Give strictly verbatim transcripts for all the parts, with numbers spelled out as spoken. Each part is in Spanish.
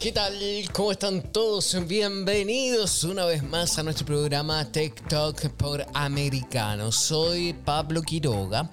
¿Qué tal? ¿Cómo están todos? Bienvenidos una vez más a nuestro programa Tech Talk por Americano. Soy Pablo Quiroga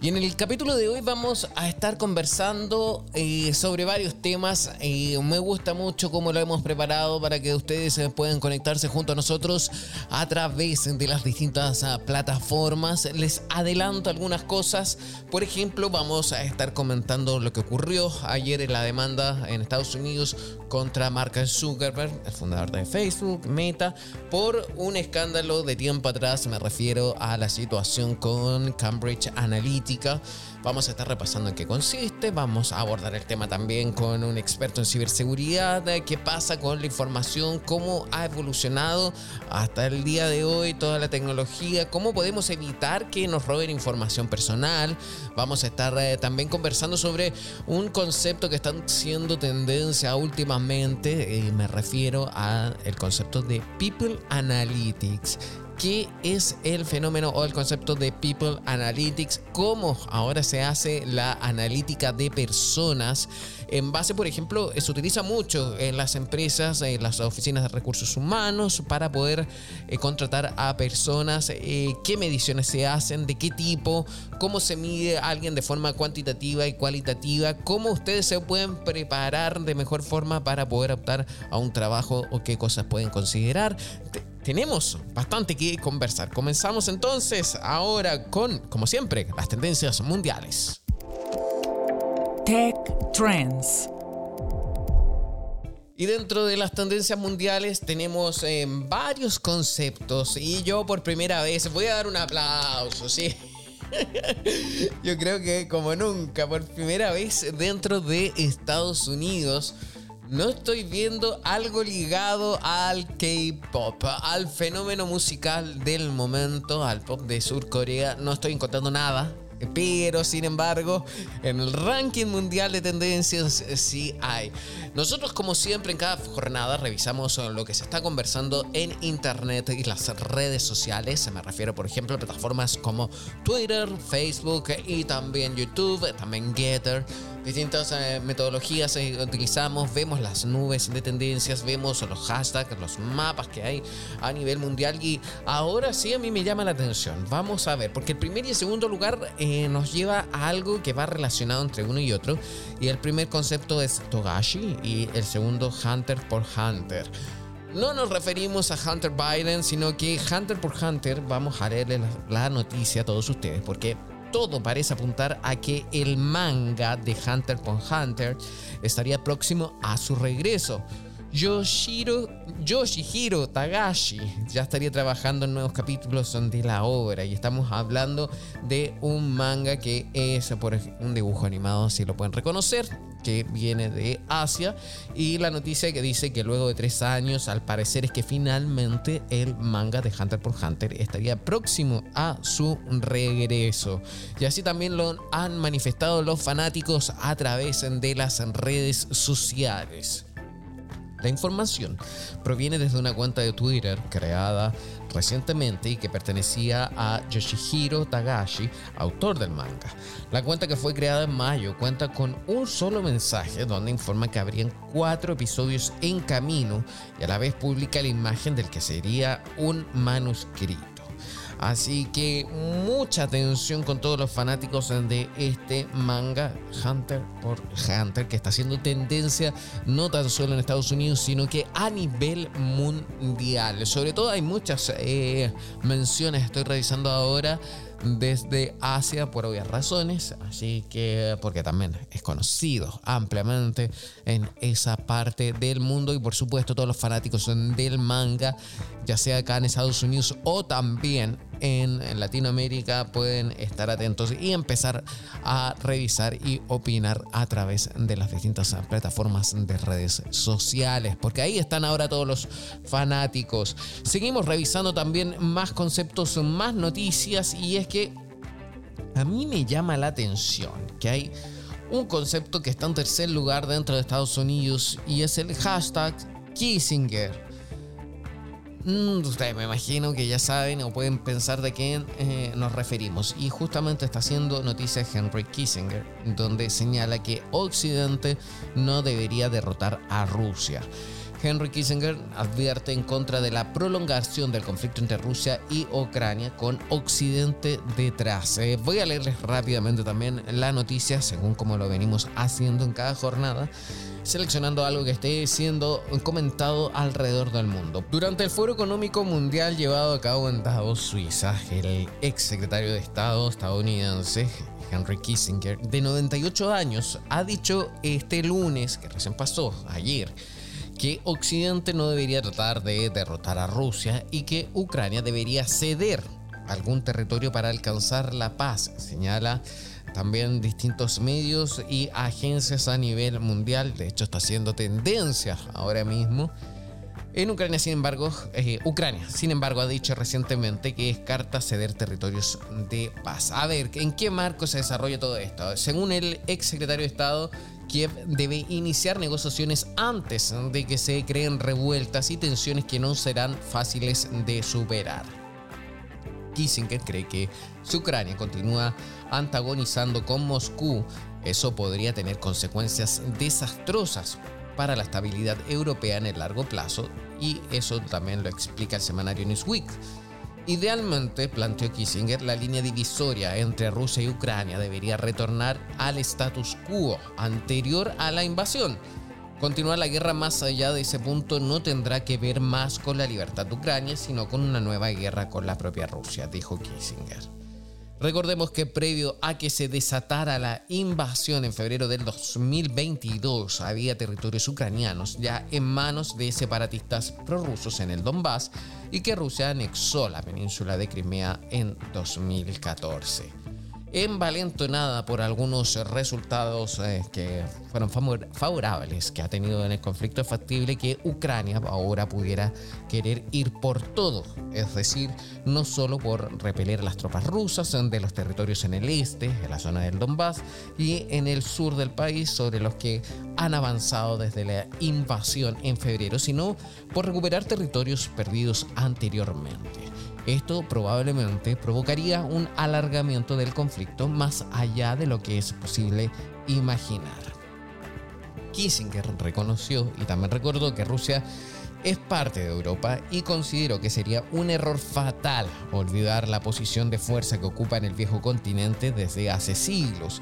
y en el capítulo de hoy vamos a estar conversando eh, sobre varios temas. Eh, me gusta mucho cómo lo hemos preparado para que ustedes puedan conectarse junto a nosotros a través de las distintas plataformas. Les adelanto algunas cosas. Por ejemplo, vamos a estar comentando lo que ocurrió ayer en la demanda en Estados Unidos contra Mark Zuckerberg, el fundador de Facebook, Meta, por un escándalo de tiempo atrás. Me refiero a la situación con Cambridge Analytica. Vamos a estar repasando en qué consiste. Vamos a abordar el tema también con un experto en ciberseguridad. ¿Qué pasa con la información? ¿Cómo ha evolucionado hasta el día de hoy toda la tecnología? ¿Cómo podemos evitar que nos roben información personal? Vamos a estar eh, también conversando sobre un concepto que está siendo tendencia últimamente. Eh, me refiero al concepto de People Analytics. ¿Qué es el fenómeno o el concepto de People Analytics? ¿Cómo ahora se hace la analítica de personas? En base, por ejemplo, se utiliza mucho en las empresas, en las oficinas de recursos humanos para poder eh, contratar a personas. Eh, ¿Qué mediciones se hacen? ¿De qué tipo? ¿Cómo se mide a alguien de forma cuantitativa y cualitativa? ¿Cómo ustedes se pueden preparar de mejor forma para poder optar a un trabajo o qué cosas pueden considerar? Tenemos bastante que conversar. Comenzamos entonces ahora con, como siempre, las tendencias mundiales. Tech Trends. Y dentro de las tendencias mundiales tenemos eh, varios conceptos. Y yo por primera vez voy a dar un aplauso, ¿sí? Yo creo que como nunca, por primera vez dentro de Estados Unidos, no estoy viendo algo ligado al K-pop, al fenómeno musical del momento, al pop de Sur Corea. No estoy encontrando nada, pero sin embargo, en el ranking mundial de tendencias sí hay. Nosotros, como siempre, en cada jornada revisamos lo que se está conversando en internet y las redes sociales. Me refiero, por ejemplo, a plataformas como Twitter, Facebook y también YouTube, también Getter. Distintas eh, metodologías eh, utilizamos, vemos las nubes de tendencias, vemos los hashtags, los mapas que hay a nivel mundial. Y ahora sí a mí me llama la atención. Vamos a ver, porque el primer y el segundo lugar eh, nos lleva a algo que va relacionado entre uno y otro. Y el primer concepto es Togashi y el segundo Hunter por Hunter. No nos referimos a Hunter Biden, sino que Hunter por Hunter. Vamos a leerle la, la noticia a todos ustedes porque todo parece apuntar a que el manga de Hunter x Hunter estaría próximo a su regreso. Yoshihiro, Yoshihiro Togashi ya estaría trabajando en nuevos capítulos de la obra y estamos hablando de un manga que es por un dibujo animado, si lo pueden reconocer, que viene de Asia, y la noticia que dice que luego de tres años al parecer es que finalmente el manga de Hunter x Hunter estaría próximo a su regreso, y así también lo han manifestado los fanáticos a través de las redes sociales. La información proviene desde una cuenta de Twitter creada recientemente y que pertenecía a Yoshihiro Togashi, autor del manga. La cuenta, que fue creada en mayo, cuenta con un solo mensaje donde informa que habrían cuatro episodios en camino y a la vez publica la imagen del que sería un manuscrito. Así que mucha atención con todos los fanáticos de este manga Hunter x Hunter, que está siendo tendencia no tan solo en Estados Unidos, sino que a nivel mundial. Sobre todo hay muchas eh, menciones, estoy revisando ahora, desde Asia por obvias razones, así que porque también es conocido ampliamente en esa parte del mundo y por supuesto todos los fanáticos del manga, ya sea acá en Estados Unidos o también en Latinoamérica pueden estar atentos y empezar a revisar y opinar a través de las distintas plataformas de redes sociales, porque ahí están ahora todos los fanáticos. Seguimos revisando también más conceptos, más noticias, y es que a mí me llama la atención que hay un concepto que está en tercer lugar dentro de Estados Unidos y es el hashtag Kissinger. Mm, ustedes me imagino que ya saben o pueden pensar de quién eh, nos referimos. Y justamente está haciendo noticia Henry Kissinger, donde señala que Occidente no debería derrotar a Rusia. Henry Kissinger advierte en contra de la prolongación del conflicto entre Rusia y Ucrania con Occidente detrás. Eh, voy a leerles rápidamente también la noticia, según como lo venimos haciendo en cada jornada, seleccionando algo que esté siendo comentado alrededor del mundo. Durante el Foro Económico Mundial llevado a cabo en Davos, Suiza, el exsecretario de Estado estadounidense Henry Kissinger, de noventa y ocho años, ha dicho este lunes, que recién pasó, ayer, que Occidente no debería tratar de derrotar a Rusia y que Ucrania debería ceder algún territorio para alcanzar la paz, señala también distintos medios y agencias a nivel mundial. De hecho, está haciendo tendencia ahora mismo en Ucrania. Sin embargo, eh, Ucrania, sin embargo, ha dicho recientemente que descarta ceder territorios de paz. A ver, ¿en qué marco se desarrolla todo esto? Según el exsecretario de Estado, Kiev debe iniciar negociaciones antes de que se creen revueltas y tensiones que no serán fáciles de superar. Kissinger cree que si Ucrania continúa antagonizando con Moscú, eso podría tener consecuencias desastrosas para la estabilidad europea en el largo plazo, y eso también lo explica el semanario Newsweek. Idealmente, planteó Kissinger, la línea divisoria entre Rusia y Ucrania debería retornar al status quo anterior a la invasión. Continuar la guerra más allá de ese punto no tendrá que ver más con la libertad de Ucrania, sino con una nueva guerra con la propia Rusia, dijo Kissinger. Recordemos que previo a que se desatara la invasión en febrero del dos mil veintidós, había territorios ucranianos ya en manos de separatistas prorrusos en el Donbass y que Rusia anexó la península de Crimea en dos mil catorce. Envalentonada por algunos resultados eh, que fueron favorables que ha tenido en el conflicto, es factible que Ucrania ahora pudiera querer ir por todo, es decir, no solo por repeler las tropas rusas de los territorios en el este, en la zona del Donbass y en el sur del país sobre los que han avanzado desde la invasión en febrero, sino por recuperar territorios perdidos anteriormente. Esto probablemente provocaría un alargamiento del conflicto más allá de lo que es posible imaginar. Kissinger reconoció y también recordó que Rusia es parte de Europa y consideró que sería un error fatal olvidar la posición de fuerza que ocupa en el viejo continente desde hace siglos.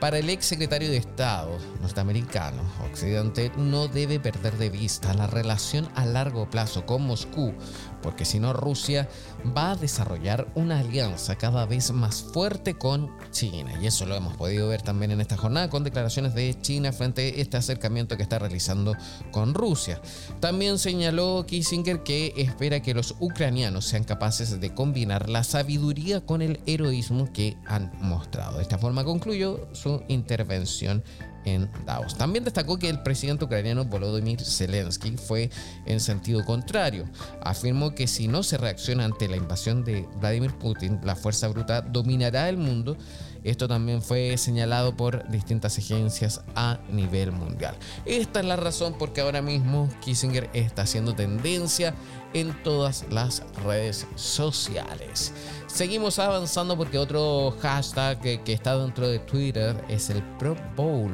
Para el exsecretario de Estado norteamericano, Occidente no debe perder de vista la relación a largo plazo con Moscú, porque si no, Rusia va a desarrollar una alianza cada vez más fuerte con China. Y eso lo hemos podido ver también en esta jornada con declaraciones de China frente a este acercamiento que está realizando con Rusia. También señaló Kissinger que espera que los ucranianos sean capaces de combinar la sabiduría con el heroísmo que han mostrado. De esta forma concluyó su intervención en Davos. También destacó que el presidente ucraniano Volodymyr Zelensky fue en sentido contrario. Afirmó que si no se reacciona ante la invasión de Vladimir Putin, la fuerza bruta dominará el mundo. Esto también fue señalado por distintas agencias a nivel mundial. Esta es la razón por que ahora mismo Kissinger está haciendo tendencia en todas las redes sociales. Seguimos avanzando porque otro hashtag que, que está dentro de Twitter es el Pro Bowl.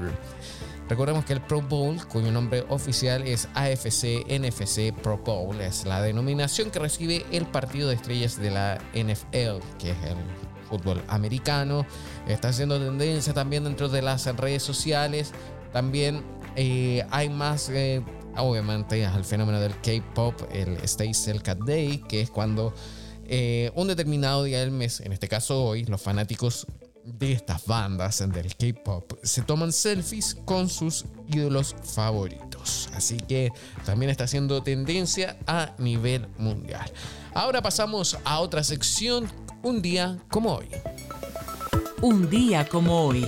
Recordemos que el Pro Bowl, cuyo nombre oficial es A F C, N F C, Pro Bowl, es la denominación que recibe el partido de estrellas de la N F L, que es el fútbol americano. Está haciendo tendencia también dentro de las redes sociales. También eh, hay más, eh, obviamente, al fenómeno del K-pop, el Stay Selcat Day, que es cuando eh, un determinado día del mes, en este caso hoy, los fanáticos de estas bandas del K-pop se toman selfies con sus ídolos favoritos. datos. Así que también está haciendo tendencia a nivel mundial. Ahora pasamos a otra sección, un día como hoy. Un día como hoy.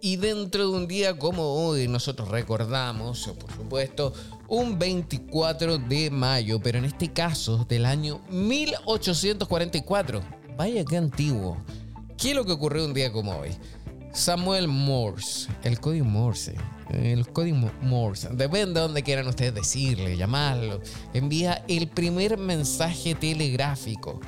Y dentro de un día como hoy, nosotros recordamos, por supuesto, un veinticuatro de mayo, pero en este caso del año mil ochocientos cuarenta y cuatro. Vaya qué antiguo. ¿Qué es lo que ocurrió un día como hoy? Samuel Morse, el código Morse, el código Morse, depende de dónde quieran ustedes decirle, llamarlo, envía el primer mensaje telegráfico.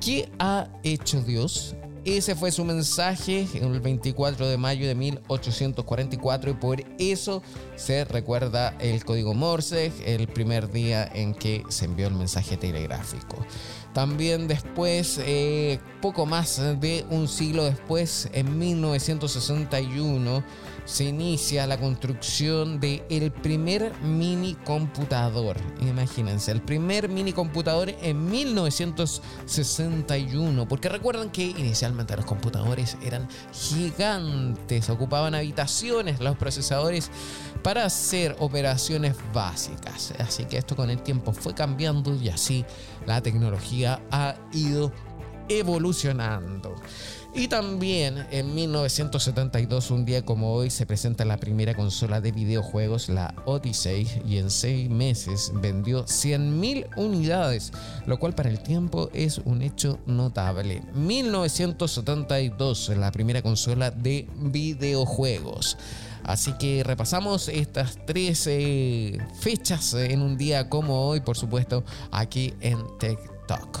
¿Qué ha hecho Dios? Ese fue su mensaje el veinticuatro de mayo de mil ochocientos cuarenta y cuatro, y por eso se recuerda el código Morse, el primer día en que se envió el mensaje telegráfico. También después, eh, poco más de un siglo después, en mil novecientos sesenta y uno, se inicia la construcción del primer minicomputador. Imagínense, el primer minicomputador en mil novecientos sesenta y uno. Porque recuerdan que inicialmente los computadores eran gigantes, ocupaban habitaciones, los procesadores, para hacer operaciones básicas. Así que esto con el tiempo fue cambiando y así la tecnología ha ido evolucionando. Y también en mil novecientos setenta y dos, un día como hoy, se presenta la primera consola de videojuegos, la Odyssey, y en seis meses vendió cien mil unidades, lo cual para el tiempo es un hecho notable. mil novecientos setenta y dos, la primera consola de videojuegos. Así que repasamos estas tres eh, fechas en un día como hoy, por supuesto, aquí en Tech Talk.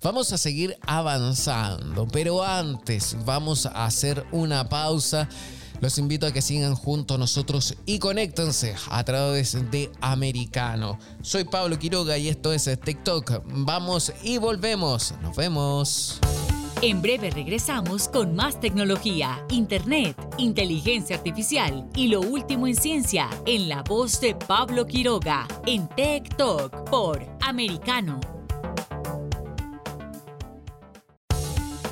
vamos a seguir avanzando, pero antes vamos a hacer una pausa. Los invito a que sigan junto a nosotros y conéctense a través de Americano. Soy Pablo Quiroga y esto es Tech Talk. Vamos y volvemos. Nos vemos. En breve regresamos con más tecnología, internet, inteligencia artificial y lo último en ciencia en la voz de Pablo Quiroga en Tech Talk por Americano.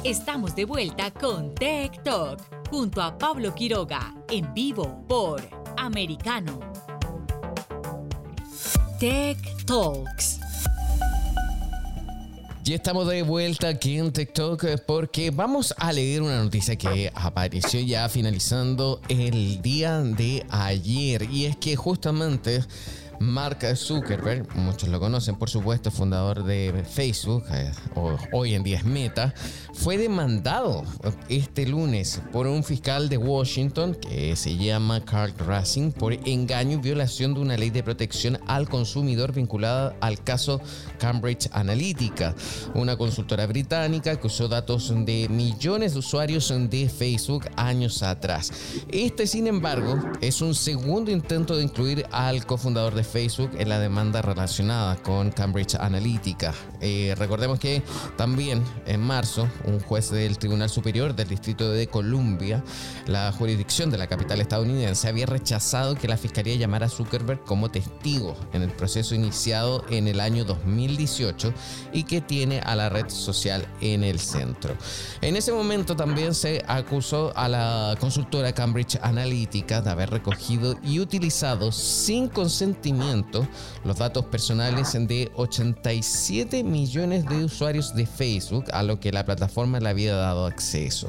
Estamos de vuelta con Tech Talk junto a Pablo Quiroga en vivo por Americano. Tech Talks. Ya estamos de vuelta aquí en Tech Talk porque vamos a leer una noticia que apareció ya finalizando el día de ayer. Y es que justamente Mark Zuckerberg, muchos lo conocen por supuesto, fundador de Facebook, eh, hoy en día es Meta, fue demandado este lunes por un fiscal de Washington que se llama Karl Racine por engaño y violación de una ley de protección al consumidor vinculada al caso Cambridge Analytica, una consultora británica que usó datos de millones de usuarios de Facebook años atrás. Este, sin embargo, es un segundo intento de incluir al cofundador de Facebook en la demanda relacionada con Cambridge Analytica. Eh, recordemos que también en marzo un juez del Tribunal Superior del Distrito de Columbia, la jurisdicción de la capital estadounidense, había rechazado que la Fiscalía llamara a Zuckerberg como testigo en el proceso iniciado en el año dos mil dieciocho y que tiene a la red social en el centro. En ese momento también se acusó a la consultora Cambridge Analytica de haber recogido y utilizado sin consentimiento los datos personales de ochenta y siete millones de usuarios de Facebook a lo que la plataforma le había dado acceso.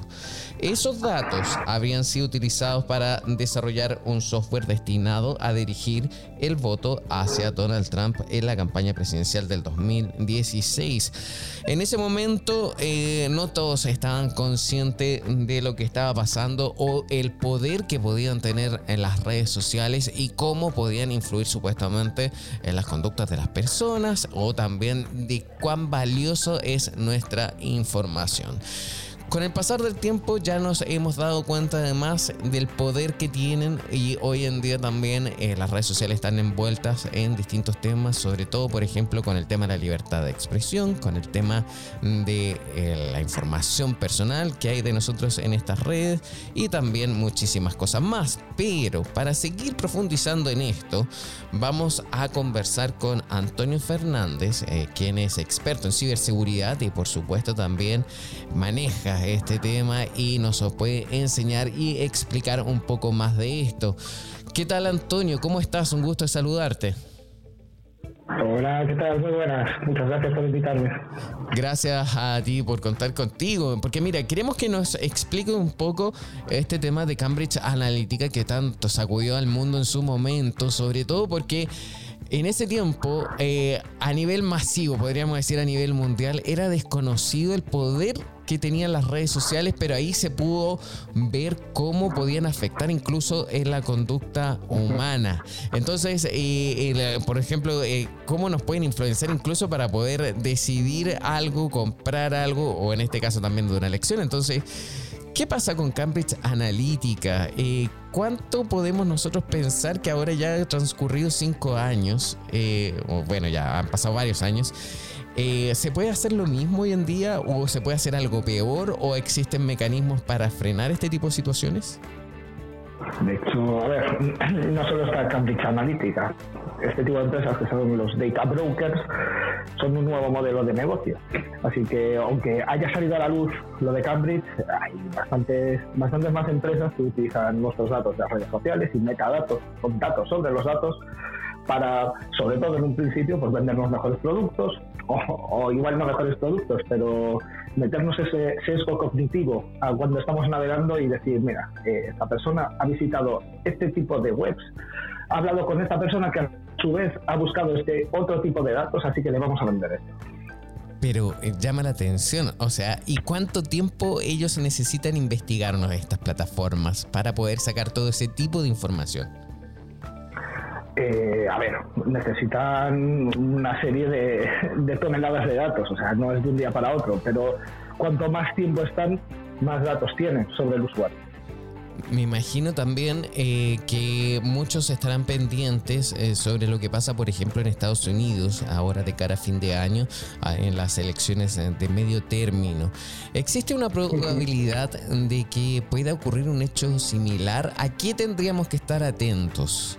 Esos datos habrían sido utilizados para desarrollar un software destinado a dirigir el voto hacia Donald Trump en la campaña presidencial del dos mil dieciséis. En ese momento eh, no todos estaban conscientes de lo que estaba pasando o el poder que podían tener en las redes sociales y cómo podían influir supuestamente en las conductas de las personas o también de cuán valioso es nuestra información. Con el pasar del tiempo ya nos hemos dado cuenta además del poder que tienen, y hoy en día también eh, las redes sociales están envueltas en distintos temas, sobre todo por ejemplo con el tema de la libertad de expresión, con el tema de eh, la información personal que hay de nosotros en estas redes y también muchísimas cosas más. Pero para seguir profundizando en esto vamos a conversar con Antonio Fernández, eh, quien es experto en ciberseguridad y por supuesto también maneja este tema y nos puede enseñar y explicar un poco más de esto. ¿Qué tal, Antonio? ¿Cómo estás? Un gusto saludarte. Hola, ¿qué tal? Muy buenas. Muchas gracias por invitarme. Gracias a ti por contar contigo. Porque mira, queremos que nos explique un poco este tema de Cambridge Analytica que tanto sacudió al mundo en su momento, sobre todo porque en ese tiempo, eh, a nivel masivo, podríamos decir a nivel mundial, era desconocido el poder que tenían las redes sociales, pero ahí se pudo ver cómo podían afectar incluso en la conducta humana. Entonces, eh, eh, por ejemplo, eh, cómo nos pueden influenciar incluso para poder decidir algo, comprar algo, o en este caso también de una elección. Entonces, ¿qué pasa con Cambridge Analytica? Eh, ¿Cuánto podemos nosotros pensar que ahora ya han transcurrido cinco años, eh, o bueno, ya han pasado varios años, eh, ¿se puede hacer lo mismo hoy en día o se puede hacer algo peor o existen mecanismos para frenar este tipo de situaciones? De hecho, a ver, no solo está Cambridge Analytica. Este tipo de empresas que son los data brokers son un nuevo modelo de negocio. Así que, aunque haya salido a la luz lo de Cambridge, hay bastantes, bastantes más empresas que utilizan nuestros datos de las redes sociales y metadatos, con datos sobre los datos, para, sobre todo en un principio, pues vendernos mejores productos, o, o igual no mejores productos, pero meternos ese sesgo cognitivo a cuando estamos navegando y decir, mira, eh, esta persona ha visitado este tipo de webs, ha hablado con esta persona que a su vez ha buscado este otro tipo de datos, así que le vamos a vender esto. Pero eh, llama la atención, o sea, ¿y cuánto tiempo ellos necesitan investigarnos estas plataformas para poder sacar todo ese tipo de información? Eh, a ver, necesitan una serie de, de toneladas de datos, o sea, no es de un día para otro, pero cuanto más tiempo están, más datos tienen sobre el usuario. Me imagino también eh, que muchos estarán pendientes eh, sobre lo que pasa, por ejemplo, en Estados Unidos, ahora de cara a fin de año, en las elecciones de medio término. ¿Existe una probabilidad de que pueda ocurrir un hecho similar? ¿A qué tendríamos que estar atentos?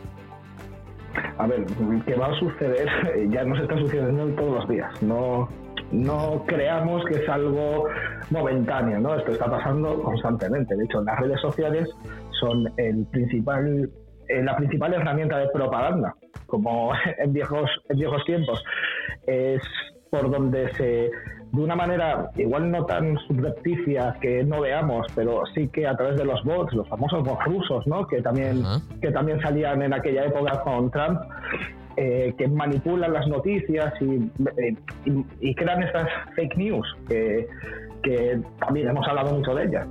A ver, ¿qué va a suceder? Ya nos está sucediendo todos los días. No, no creamos que es algo momentáneo, ¿no? Esto está pasando constantemente. De hecho, las redes sociales son el principal, eh, la principal herramienta de propaganda, como en viejos, en viejos tiempos. Es por donde se, de una manera igual no tan subrepticia que no veamos, pero sí que a través de los bots, los famosos bots rusos, ¿no? Que también, uh-huh. que también salían en aquella época con Trump, eh, que manipulan las noticias y, eh, y, y crean estas fake news, que, que también hemos hablado mucho de ellas,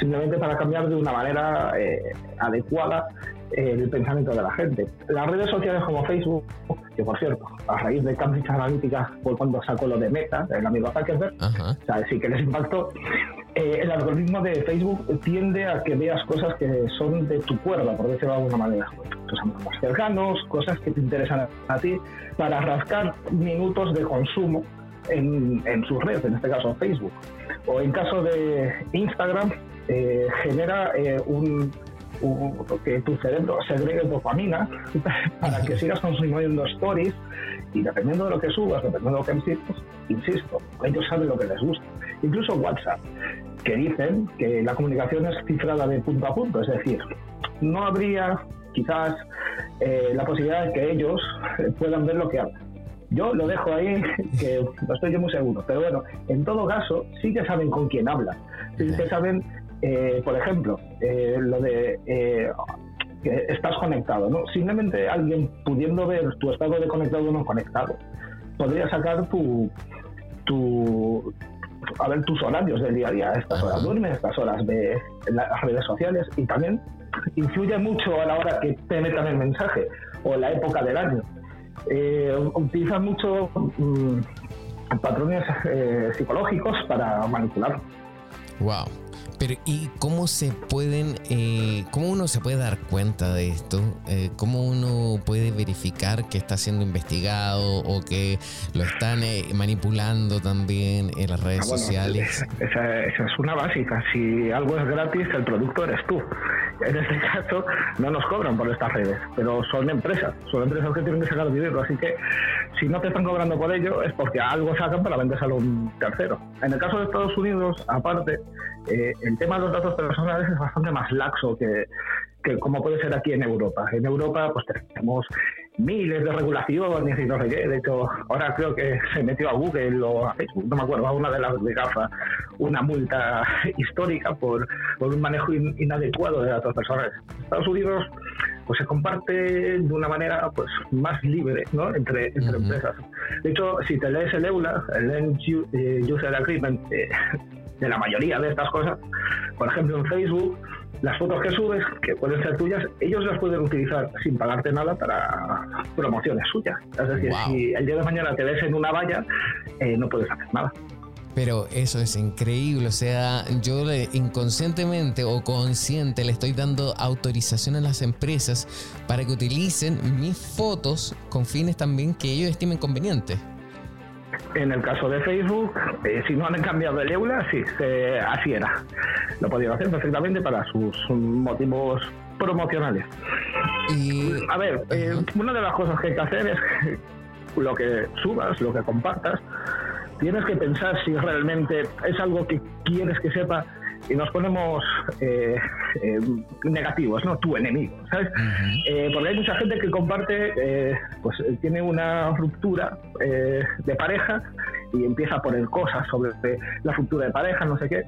simplemente para cambiar de una manera eh, adecuada el pensamiento de la gente. Las redes sociales como Facebook, que por cierto, a raíz de Cambridge Analytica fue cuando sacó lo de Meta, el amigo Zuckerberg, Ajá. o sea, sí que les impactó. Eh, el algoritmo de Facebook tiende a que veas cosas que son de tu cuerda, por decirlo de alguna manera, tus amigos más cercanos, cosas que te interesan a ti, para rascar minutos de consumo en, en sus redes, en este caso Facebook. O en caso de Instagram, eh, genera eh, un... que tu cerebro segregue dopamina para que sigas consumiendo stories, y dependiendo de lo que subas, dependiendo de lo que visites, insisto, ellos saben lo que les gusta. Incluso WhatsApp, que dicen que la comunicación es cifrada de punto a punto, es decir, no habría quizás eh, la posibilidad de que ellos puedan ver lo que hablan. Yo lo dejo ahí, que no estoy yo muy seguro, pero bueno, en todo caso sí que saben con quién hablan, sí que saben. Eh, por ejemplo, eh, lo de eh, que estás conectado, ¿no? Simplemente alguien pudiendo ver tu estado de conectado o no conectado podría sacar tu, tu a ver tus horarios del día a día. Estas horas duermes, estas horas ve las redes sociales, y también influye mucho a la hora que te metan el mensaje o la época del año. Eh, utilizan mucho mm, patrones eh, psicológicos para manipular. Wow. Pero ¿y cómo se pueden, eh, cómo uno se puede dar cuenta de esto? Eh, ¿Cómo uno puede verificar que está siendo investigado o que lo están eh, manipulando también en las redes ah, bueno, sociales? Esa, esa es una básica. Si algo es gratis, el producto eres tú. En este caso, no nos cobran por estas redes, pero son empresas, son empresas que tienen que sacar dinero, así que si no te están cobrando por ello es porque algo sacan para vendérselo a un tercero. En el caso de Estados Unidos, aparte, eh, el tema de los datos personales es bastante más laxo que, que como puede ser aquí en Europa. En Europa pues tenemos miles de regulaciones y no sé qué. De hecho, ahora creo que se metió a Google o a Facebook, no me acuerdo, a una de las de GAFA, una multa histórica por, por un manejo in, inadecuado de datos personales. Estados Unidos pues se comparte de una manera pues más libre, ¿no?, entre, entre uh-huh. empresas. De hecho, si te lees el EULA, el End User Agreement, eh, de la mayoría de estas cosas, por ejemplo en Facebook, las fotos que subes, que pueden ser tuyas, ellos las pueden utilizar sin pagarte nada para promociones suyas. Es decir, wow. si el día de mañana te ves en una valla, eh, no puedes hacer nada. Pero eso es increíble, o sea, yo le, inconscientemente o consciente le estoy dando autorización a las empresas para que utilicen mis fotos con fines también que ellos estimen convenientes. En el caso de Facebook, eh, si no han cambiado el EULA, sí, eh, así era. Lo podían hacer perfectamente para sus motivos promocionales. Y... A ver, eh, uh-huh. una de las cosas que hay que hacer es que lo que subas, lo que compartas, tienes que pensar si realmente es algo que quieres que sepa, y nos ponemos eh, eh, negativos, ¿no? Tu enemigo, ¿sabes? Uh-huh. Eh, porque hay mucha gente que comparte, eh, pues tiene una ruptura eh, de pareja y empieza a poner cosas sobre la ruptura de pareja, no sé qué.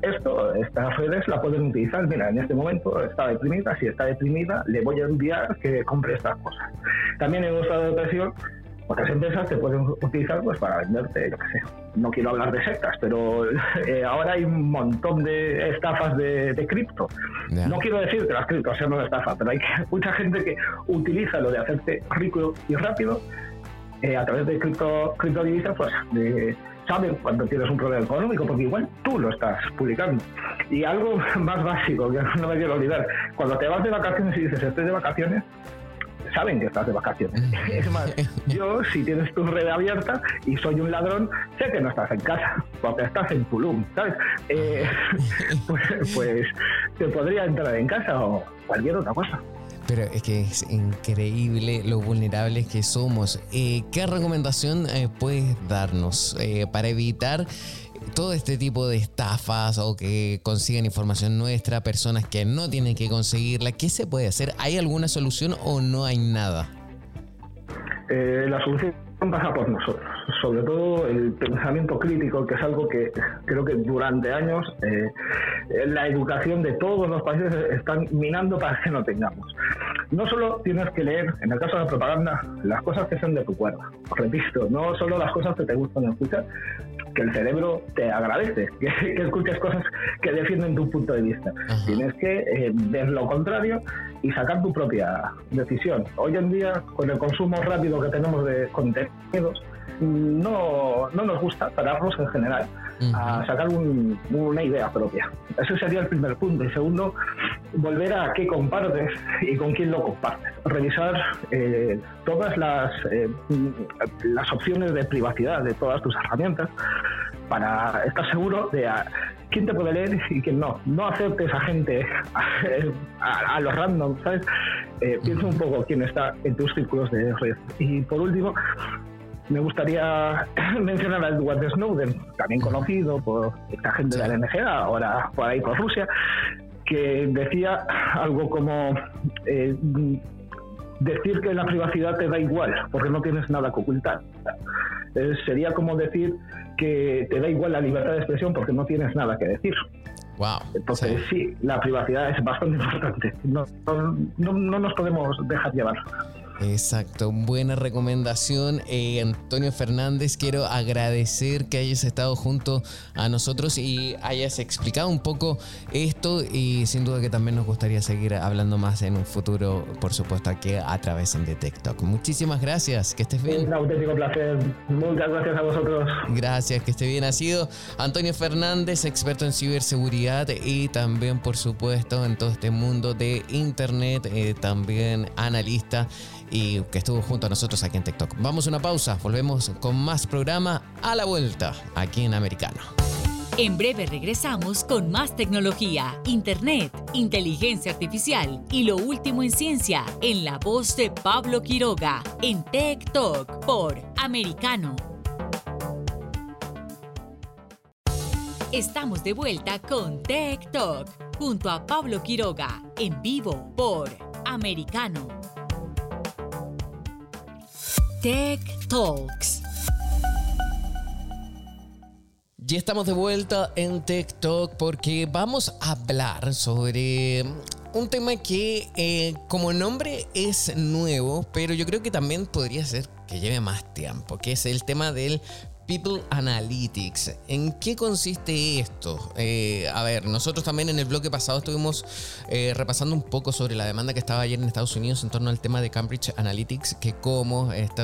Esto, estas redes la pueden utilizar. Mira, en este momento está deprimida, si está deprimida le voy a enviar que compre estas cosas. También en un estado de depresión, otras empresas te pueden utilizar pues para venderte, yo qué sé. No quiero hablar de sectas, pero eh, ahora hay un montón de estafas de, de cripto. Yeah. No quiero decir que las criptos sean una estafa, pero hay que, mucha gente que utiliza lo de hacerte rico y rápido eh, a través de cripto, criptodivisas, pues de, saben cuando tienes un problema económico, porque igual tú lo estás publicando. Y algo más básico, que no me quiero olvidar, cuando te vas de vacaciones y dices estoy de vacaciones, saben que estás de vacaciones. Es más, yo, si tienes tu red abierta y soy un ladrón, sé que no estás en casa, porque estás en Tulum, ¿sabes? Eh, pues, pues te podría entrar en casa o cualquier otra cosa. Pero es que es increíble lo vulnerables que somos. Eh, ¿Qué recomendación eh, puedes darnos eh, para evitar todo este tipo de estafas o que consigan información nuestra, personas que no tienen que conseguirla? ¿Qué se puede hacer? ¿Hay alguna solución o no hay nada? Eh, la solución pasa por nosotros, sobre todo el pensamiento crítico, que es algo que creo que durante años eh, la educación de todos los países están minando para que no tengamos. No solo tienes que leer, en el caso de la propaganda, las cosas que son de tu cuerda. Repito, no solo las cosas que te gustan escuchar, que el cerebro te agradece, que, que escuches cosas que defienden tu punto de vista. Ajá. Tienes que eh, ver lo contrario y sacar tu propia decisión. Hoy en día, con el consumo rápido que tenemos de contenidos, no, no nos gusta pararnos en general Ajá. a sacar un, una idea propia. Ese sería el primer punto. Y segundo, volver a qué compartes y con quién lo compartes. Revisar eh, todas las, eh, las opciones de privacidad de todas tus herramientas para estar seguro de a, quién te puede leer y quién no. No aceptes a gente a, a, a los random, ¿sabes? Eh, piensa un poco quién está en tus círculos de red. Y por último, me gustaría mencionar a Edward Snowden, también conocido por esta gente de la N S A, ahora por ahí por Rusia, que decía algo como eh, decir que la privacidad te da igual porque no tienes nada que ocultar. Eh, sería como decir que te da igual la libertad de expresión porque no tienes nada que decir. Wow. Entonces sí, sí la privacidad es bastante importante. No, no, no nos podemos dejar llevar. Exacto, buena recomendación, eh, Antonio Fernández. Quiero agradecer que hayas estado junto a nosotros y hayas explicado un poco esto, y sin duda que también nos gustaría seguir hablando más en un futuro, por supuesto, aquí a través de Tech Talk. Muchísimas gracias, que estés bien. Un auténtico placer, muchas gracias a vosotros. Gracias, que esté bien. Ha sido Antonio Fernández, experto en ciberseguridad y también, por supuesto, en todo este mundo de internet, eh, también analista, y que estuvo junto a nosotros aquí en Tech Talk. Vamos a una pausa, volvemos con más programa a la vuelta aquí en Americano. En breve regresamos con más tecnología, internet, inteligencia artificial y lo último en ciencia en la voz de Pablo Quiroga en Tech Talk por Americano. Estamos de vuelta con Tech Talk junto a Pablo Quiroga en vivo por Americano. Tech Talks. Ya estamos de vuelta en Tech Talk porque vamos a hablar sobre un tema que eh, como nombre es nuevo, pero yo creo que también podría ser que lleve más tiempo, que es el tema del People Analytics. ¿En qué consiste esto? Eh, a ver, nosotros también en el bloque pasado estuvimos eh, repasando un poco sobre la demanda que estaba ayer en Estados Unidos en torno al tema de Cambridge Analytics, que como esto,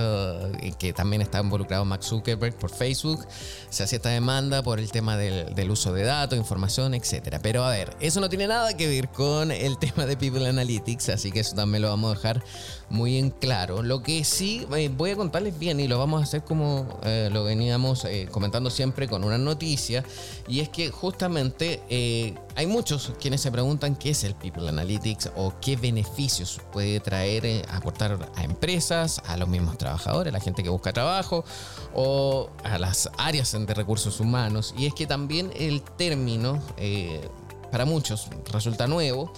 que también está involucrado Mark Zuckerberg por Facebook, se hace esta demanda por el tema del, del uso de datos, información, etcétera. Pero a ver, eso no tiene nada que ver con el tema de People Analytics, así que eso también lo vamos a dejar muy en claro. Lo que sí eh, voy a contarles bien, y lo vamos a hacer como eh, lo venía Digamos, eh, comentando siempre con una noticia, y es que justamente eh, hay muchos quienes se preguntan qué es el People Analytics o qué beneficios puede traer, eh, aportar a empresas, a los mismos trabajadores, a la gente que busca trabajo o a las áreas de recursos humanos. Y es que también el término eh, para muchos resulta nuevo.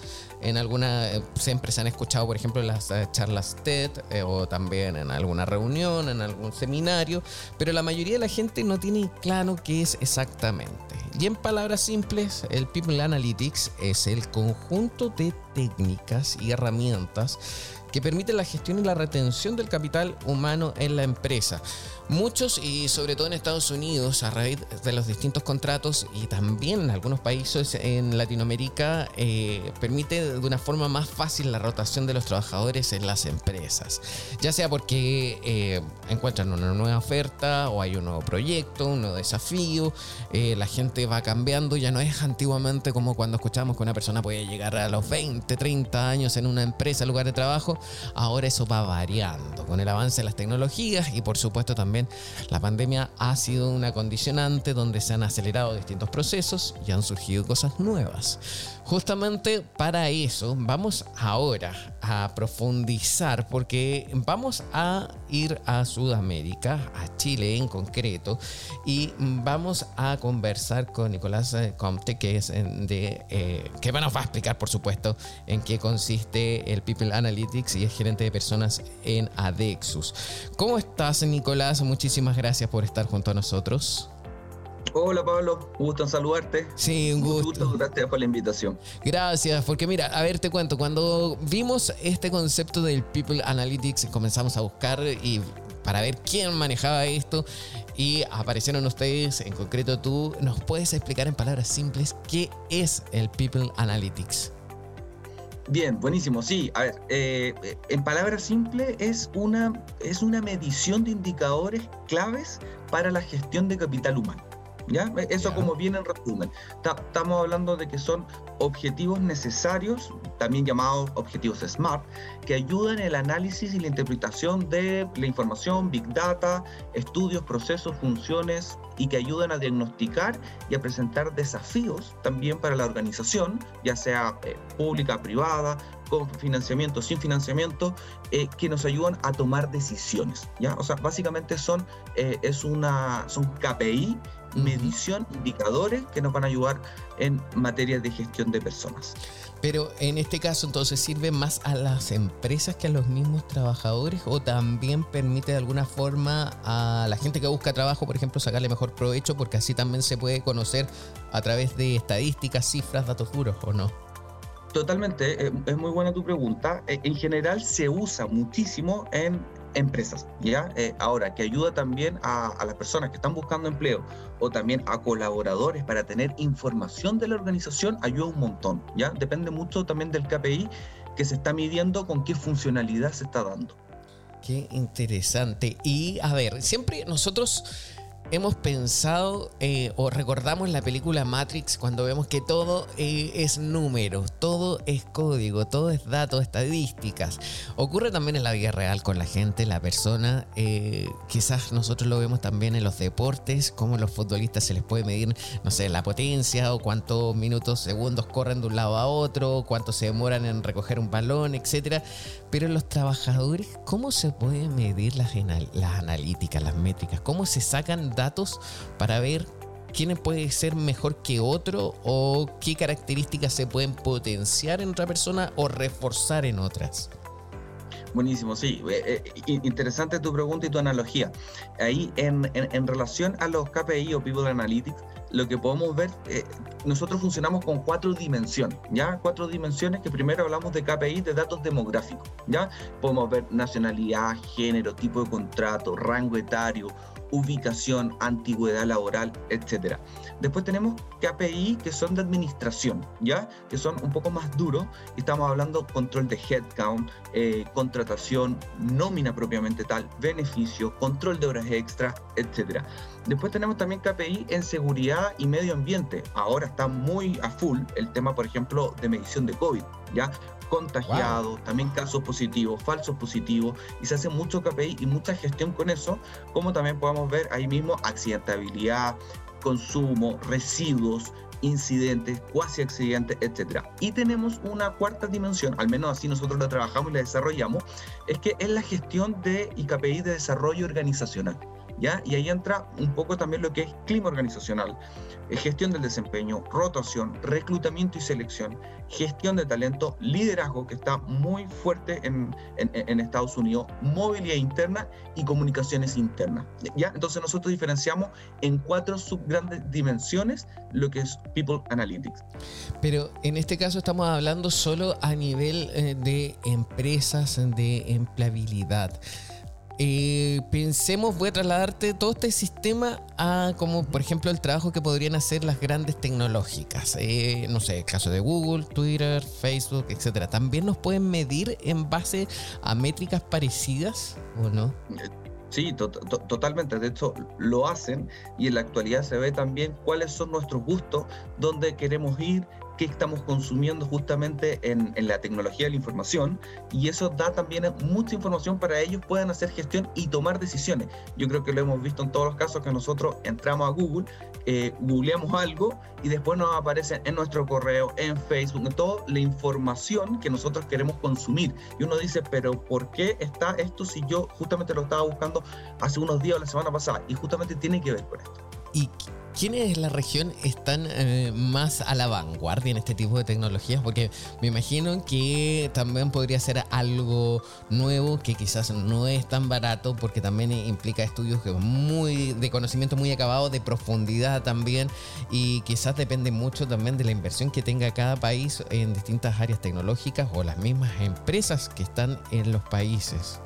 En algunas eh, siempre se han escuchado, por ejemplo, las eh, charlas TED eh, o también en alguna reunión, en algún seminario, pero la mayoría de la gente no tiene claro qué es exactamente. Y en palabras simples, el People Analytics es el conjunto de técnicas y herramientas que permiten la gestión y la retención del capital humano en la empresa. Muchos, y sobre todo en Estados Unidos, a raíz de los distintos contratos y también en algunos países en Latinoamérica, eh, permite de una forma más fácil la rotación de los trabajadores en las empresas. Ya sea porque eh, encuentran una nueva oferta o hay un nuevo proyecto, un nuevo desafío, eh, la gente va cambiando, ya no es antiguamente como cuando escuchamos que una persona puede llegar a los veinte, treinta años en una empresa, lugar de trabajo. Ahora eso va variando con el avance de las tecnologías y por supuesto también la pandemia ha sido una condicionante donde se han acelerado distintos procesos y han surgido cosas nuevas. Justamente para eso vamos ahora a profundizar porque vamos a ir a Sudamérica, a Chile en concreto, y vamos a conversar con Nicolás Comte, que es de eh, que nos va a explicar por supuesto en qué consiste el People Analytics y es gerente de personas en Adexus. ¿Cómo estás, Nicolás? Muchísimas gracias por estar junto a nosotros. Hola Pablo, gusto en saludarte. Sí, un gusto. gusto. Gracias por la invitación. Gracias, porque mira, a ver, te cuento, cuando vimos este concepto del People Analytics comenzamos a buscar y para ver quién manejaba esto y aparecieron ustedes, en concreto tú. ¿Nos puedes explicar en palabras simples qué es el People Analytics? Bien, buenísimo. Sí, a ver, eh, en palabras simples es una, es una medición de indicadores claves para la gestión de capital humano. ¿Ya? Eso yeah. como bien en resumen. Ta- estamos hablando de que son objetivos necesarios, también llamados objetivos SMART, que ayudan en el análisis y la interpretación de la información, Big Data, estudios, procesos, funciones, y que ayudan a diagnosticar y a presentar desafíos también para la organización, ya sea eh, pública, privada, con financiamiento, sin financiamiento, eh, que nos ayudan a tomar decisiones. ¿Ya? O sea, básicamente son, eh, es una, son K P I, medición, indicadores que nos van a ayudar en materia de gestión de personas. Pero en este caso entonces sirve más a las empresas que a los mismos trabajadores, o también permite de alguna forma a la gente que busca trabajo, por ejemplo, sacarle mejor provecho, porque así también se puede conocer a través de estadísticas, cifras, datos duros, ¿o no? Totalmente, es muy buena tu pregunta. En general se usa muchísimo en empresas, ¿ya? Eh, ahora, que ayuda también a, a las personas que están buscando empleo o también a colaboradores para tener información de la organización, ayuda un montón, ¿ya? Depende mucho también del K P I que se está midiendo, con qué funcionalidad se está dando. Qué interesante. Y a ver, siempre nosotros hemos pensado eh, o recordamos la película Matrix cuando vemos que todo eh, es números, todo es código, todo es datos, estadísticas. Ocurre también en la vida real con la gente, la persona. Eh, quizás nosotros lo vemos también en los deportes, cómo a los futbolistas se les puede medir, no sé, la potencia o cuántos minutos, segundos corren de un lado a otro, cuánto se demoran en recoger un balón, etcétera. Pero en los trabajadores, ¿cómo se pueden medir las, las analíticas, las métricas? ¿Cómo se sacan datos? datos para ver quién puede ser mejor que otro o qué características se pueden potenciar en otra persona o reforzar en otras. Buenísimo, sí. Eh, eh, interesante tu pregunta y tu analogía. Ahí en, en, en relación a los K P I o People Analytics, lo que podemos ver, eh, nosotros funcionamos con cuatro dimensiones, ¿ya? Cuatro dimensiones que primero hablamos de K P I, de datos demográficos, ¿ya? Podemos ver nacionalidad, género, tipo de contrato, rango etario, ubicación, antigüedad laboral, etcétera. Después tenemos K P I que son de administración, ¿ya? Que son un poco más duros. Estamos hablando control de headcount, eh, contratación, nómina propiamente tal, beneficio, control de horas extras, etcétera. Después tenemos también K P I en seguridad y medio ambiente. Ahora está muy a full el tema, por ejemplo, de medición de COVID, ¿ya? Contagiados, wow. También casos positivos, falsos positivos, y se hace mucho K P I y mucha gestión con eso, como también podemos ver ahí mismo accidentabilidad, consumo, residuos, incidentes, cuasi accidentes, etcétera. Y tenemos una cuarta dimensión, al menos así nosotros la trabajamos y la desarrollamos, es que es la gestión de y K P I de desarrollo organizacional, ¿ya? Y ahí entra un poco también lo que es clima organizacional, gestión del desempeño, rotación, reclutamiento y selección, gestión de talento, liderazgo, que está muy fuerte en, en, en Estados Unidos, movilidad interna y comunicaciones internas, ¿ya? Entonces nosotros diferenciamos en cuatro subgrandes dimensiones lo que es People Analytics. Pero en este caso estamos hablando solo a nivel eh, de empresas, de empleabilidad. Eh, pensemos, voy a trasladarte todo este sistema a, como por ejemplo, el trabajo que podrían hacer las grandes tecnológicas, eh, no sé, el caso de Google, Twitter, Facebook, etcétera. ¿También nos pueden medir en base a métricas parecidas o no? Sí, to- to- totalmente. De hecho, lo hacen, y en la actualidad se ve también cuáles son nuestros gustos, dónde queremos ir, que estamos consumiendo justamente en, en la tecnología de la información, y eso da también mucha información para ellos puedan hacer gestión y tomar decisiones. Yo creo que lo hemos visto en todos los casos que nosotros entramos a Google, eh, googleamos algo y después nos aparece en nuestro correo, en Facebook, en todo, la información que nosotros queremos consumir. Y uno dice, pero ¿por qué está esto si yo justamente lo estaba buscando hace unos días o la semana pasada? Y justamente tiene que ver con esto. ¿Y quiénes en la región están eh, más a la vanguardia en este tipo de tecnologías? Porque me imagino que también podría ser algo nuevo que quizás no es tan barato, porque también implica estudios muy de conocimiento muy acabado, de profundidad también, y quizás depende mucho también de la inversión que tenga cada país en distintas áreas tecnológicas o las mismas empresas que están en los países.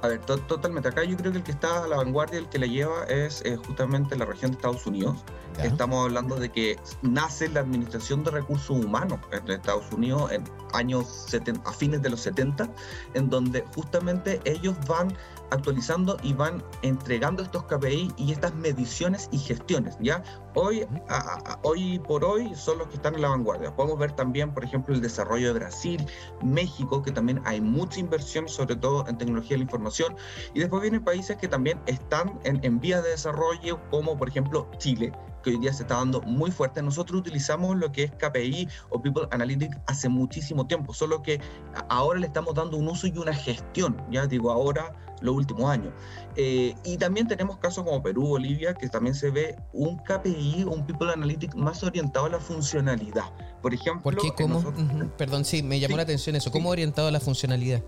A ver, to- totalmente. Acá yo creo que el que está a la vanguardia, el que la lleva, es eh, justamente la región de Estados Unidos. ¿Ya? Estamos hablando de que nace la administración de recursos humanos en Estados Unidos en años setenta, a fines de los setenta, en donde justamente ellos van actualizando y van entregando estos K P I y estas mediciones y gestiones, ¿ya? Hoy, a, a, hoy por hoy son los que están en la vanguardia. Podemos ver también, por ejemplo, el desarrollo de Brasil, México, que también hay mucha inversión, sobre todo en tecnología de la información. Y después vienen países que también están en, en vías de desarrollo, como por ejemplo Chile, que hoy día se está dando muy fuerte. Nosotros utilizamos lo que es K P I o People Analytics hace muchísimo tiempo, solo que ahora le estamos dando un uso y una gestión, ya digo, ahora, los últimos años. Eh, y también tenemos casos como Perú, Bolivia, que también se ve un K P I, un People Analytics más orientado a la funcionalidad. Por ejemplo... ¿Por qué? ¿Cómo? Nosotros... Perdón, sí, me llamó sí, la atención eso. ¿Cómo sí. orientado a la funcionalidad?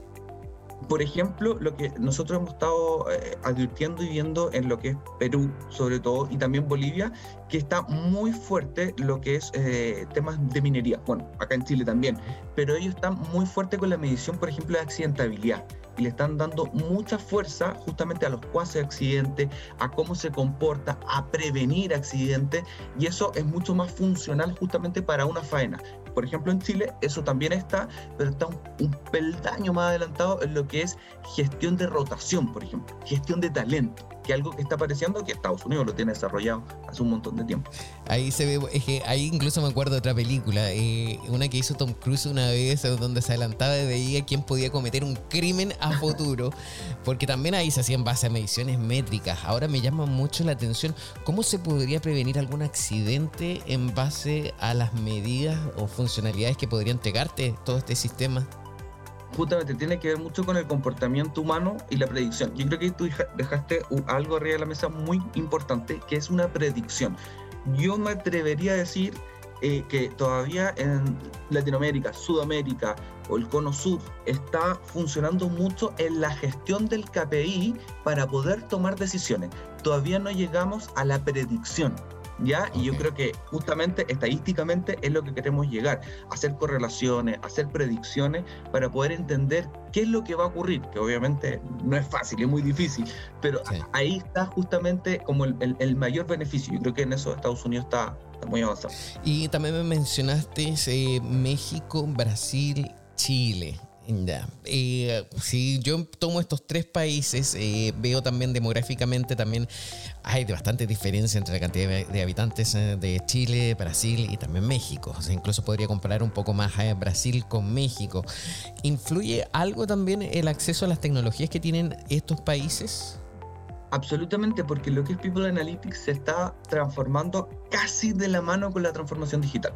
Por ejemplo, lo que nosotros hemos estado eh, advirtiendo y viendo en lo que es Perú, sobre todo, y también Bolivia, que está muy fuerte lo que es eh, temas de minería. Bueno, acá en Chile también, pero ellos están muy fuertes con la medición, por ejemplo, de accidentabilidad. Y le están dando mucha fuerza justamente a los cuasi accidentes, a cómo se comporta, a prevenir accidentes, y eso es mucho más funcional justamente para una faena. Por ejemplo, en Chile eso también está, pero está un, un peldaño más adelantado en lo que es gestión de rotación, por ejemplo, gestión de talento, que es algo que está apareciendo, que Estados Unidos lo tiene desarrollado hace un montón de tiempo. Ahí se ve, es que ahí incluso me acuerdo de otra película, eh, una que hizo Tom Cruise una vez, donde se adelantaba y veía quién podía cometer un crimen a futuro, porque también ahí se hacían base a mediciones métricas. Ahora me llama mucho la atención cómo se podría prevenir algún accidente en base a las medidas o funcionalidades que podría entregarte todo este sistema. Justamente tiene que ver mucho con el comportamiento humano y la predicción. Yo creo que tú dejaste algo arriba de la mesa muy importante, que es una predicción. Yo me atrevería a decir eh, que todavía en Latinoamérica, Sudamérica o el Cono Sur está funcionando mucho en la gestión del K P I para poder tomar decisiones. Todavía no llegamos a la predicción. ¿Ya? Okay. Y yo creo que justamente estadísticamente es lo que queremos llegar, hacer correlaciones, hacer predicciones para poder entender qué es lo que va a ocurrir, que obviamente no es fácil, es muy difícil, pero sí. Ahí está justamente como el, el, el mayor beneficio. Yo creo que en eso Estados Unidos está, está muy avanzado. Y también me mencionaste eh, México, Brasil, Chile. Ya. Eh, si yo tomo estos tres países, eh, veo también demográficamente también hay bastante diferencia entre la cantidad de, de habitantes de Chile, Brasil y también México. O sea, incluso podría comparar un poco más a Brasil con México. ¿Influye algo también el acceso a las tecnologías que tienen estos países? Absolutamente, porque lo que es People Analytics se está transformando casi de la mano con la transformación digital,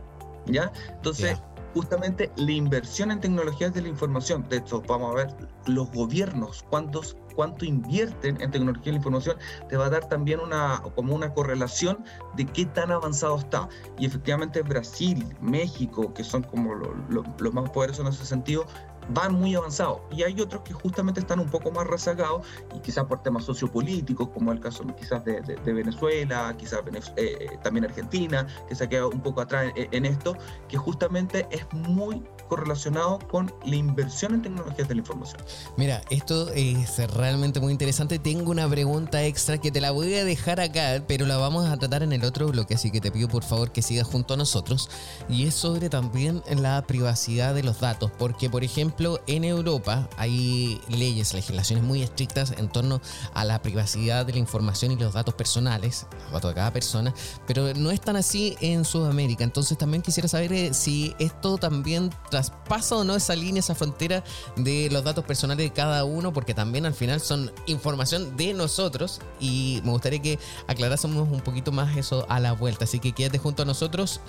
¿ya? Entonces... Yeah. Justamente la inversión en tecnologías de la información. De hecho, vamos a ver los gobiernos, cuántos, cuánto invierten en tecnología de la información, te va a dar también una, como una correlación de qué tan avanzado está. Y efectivamente Brasil, México, que son como lo, lo, los más poderosos en ese sentido, van muy avanzados. Y hay otros que justamente están un poco más rezagados, y quizás por temas sociopolíticos, como el caso quizás de, de, de Venezuela, quizás eh, también Argentina, que se ha quedado un poco atrás en, en esto, que justamente es muy correlacionado con la inversión en tecnologías de la información. Mira, esto es realmente muy interesante. Tengo una pregunta extra que te la voy a dejar acá, pero la vamos a tratar en el otro bloque, así que te pido por favor que sigas junto a nosotros, y es sobre también la privacidad de los datos, porque por ejemplo en Europa hay leyes, legislaciones muy estrictas en torno a la privacidad de la información y los datos personales, los datos de cada persona, pero no es tan así en Sudamérica. Entonces también quisiera saber si esto también traspasa o no esa línea, esa frontera de los datos personales de cada uno, porque también al final son información de nosotros, y me gustaría que aclarásemos un poquito más eso a la vuelta. Así que quédate junto a nosotros,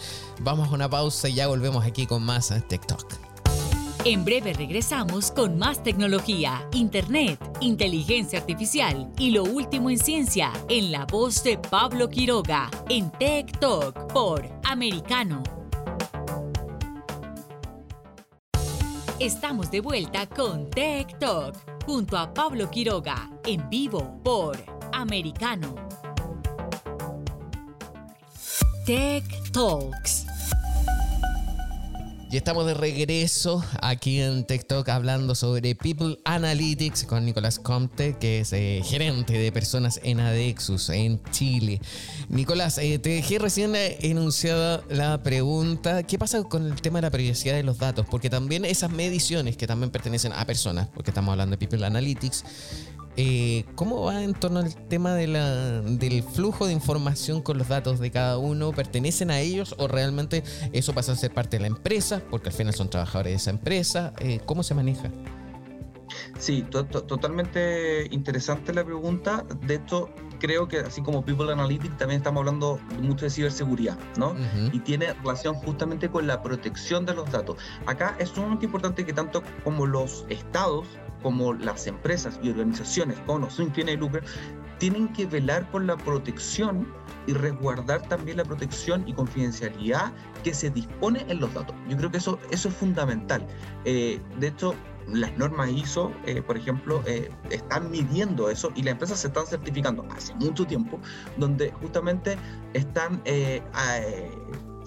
vamos a una pausa y ya volvemos aquí con más Tech Talk. En breve regresamos con más tecnología, internet, inteligencia artificial y lo último en ciencia en la voz de Pablo Quiroga en Tech Talk por Americano. Estamos de vuelta con Tech Talk junto a Pablo Quiroga en vivo por Americano. Tech Talks. Y estamos de regreso aquí en Tech Talk hablando sobre People Analytics con Nicolás Comte, que es eh, gerente de personas en Adexus, en Chile. Nicolás, eh, te dejé recién enunciada la pregunta, ¿qué pasa con el tema de la privacidad de los datos? Porque también esas mediciones que también pertenecen a personas, porque estamos hablando de People Analytics, eh, ¿cómo va en torno al tema de la, del flujo de información con los datos de cada uno? ¿Pertenecen a ellos o realmente eso pasa a ser parte de la empresa? Porque al final son trabajadores de esa empresa. Eh, ¿Cómo se maneja? Sí, to- to- totalmente interesante la pregunta. De hecho, creo que así como People Analytics también estamos hablando mucho de ciberseguridad, ¿no? Uh-huh. Y tiene relación justamente con la protección de los datos. Acá es sumamente importante que tanto como los estados, como las empresas y organizaciones con o sin fines de lucro, tienen que velar por la protección y resguardar también la protección y confidencialidad que se dispone en los datos. Yo creo que eso, eso es fundamental. Eh, de hecho, las normas I S O, eh, por ejemplo, eh, están midiendo eso, y las empresas se están certificando hace mucho tiempo, donde justamente están, eh, eh,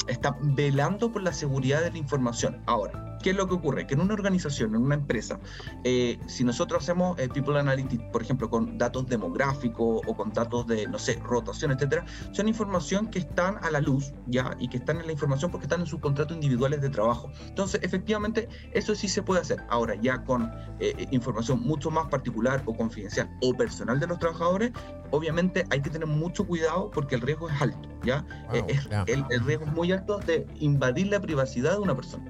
están velando por la seguridad de la información. Ahora, ¿qué es lo que ocurre? Que en una organización, en una empresa, eh, si nosotros hacemos eh, People Analytics, por ejemplo, con datos demográficos o con datos de, no sé, rotación, etcétera, son información que están a la luz, ¿ya? Y que están en la información porque están en sus contratos individuales de trabajo. Entonces, efectivamente, eso sí se puede hacer. Ahora, ya con eh, información mucho más particular o confidencial o personal de los trabajadores, obviamente hay que tener mucho cuidado porque el riesgo es alto, ¿ya? Wow, eh, es, yeah. el, el riesgo es muy alto de invadir la privacidad de una persona.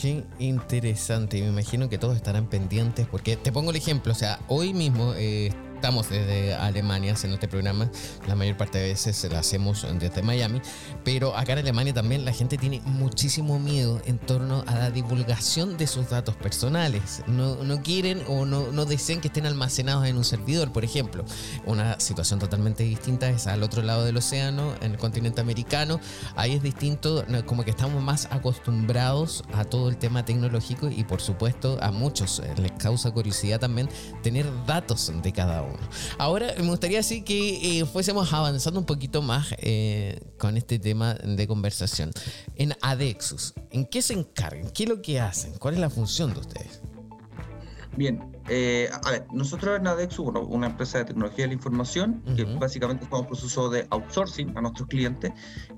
Qué interesante, me imagino que todos estarán pendientes, porque te pongo el ejemplo, o sea, hoy mismo eh, estamos desde Alemania haciendo este programa, la mayor parte de veces lo hacemos desde Miami, pero acá en Alemania también la gente tiene muchísimo miedo en torno a la divulgación de sus datos personales, no, no quieren o no, no desean que estén almacenados en un servidor, por ejemplo. Una situación totalmente distinta es al otro lado del océano, en el continente americano, ahí es distinto, como que estamos más acostumbrados a todo el tema tecnológico y por supuesto a muchos les causa curiosidad también tener datos de cada uno. Ahora me gustaría así que eh, fuésemos avanzando un poquito más eh, con este tema de conversación. En Adexus, ¿en qué se encargan? ¿Qué es lo que hacen? ¿Cuál es la función de ustedes? Bien, eh, a ver, nosotros en Adexus, bueno, una empresa de tecnología de la información, uh-huh. que básicamente estamos en proceso de outsourcing a nuestros clientes,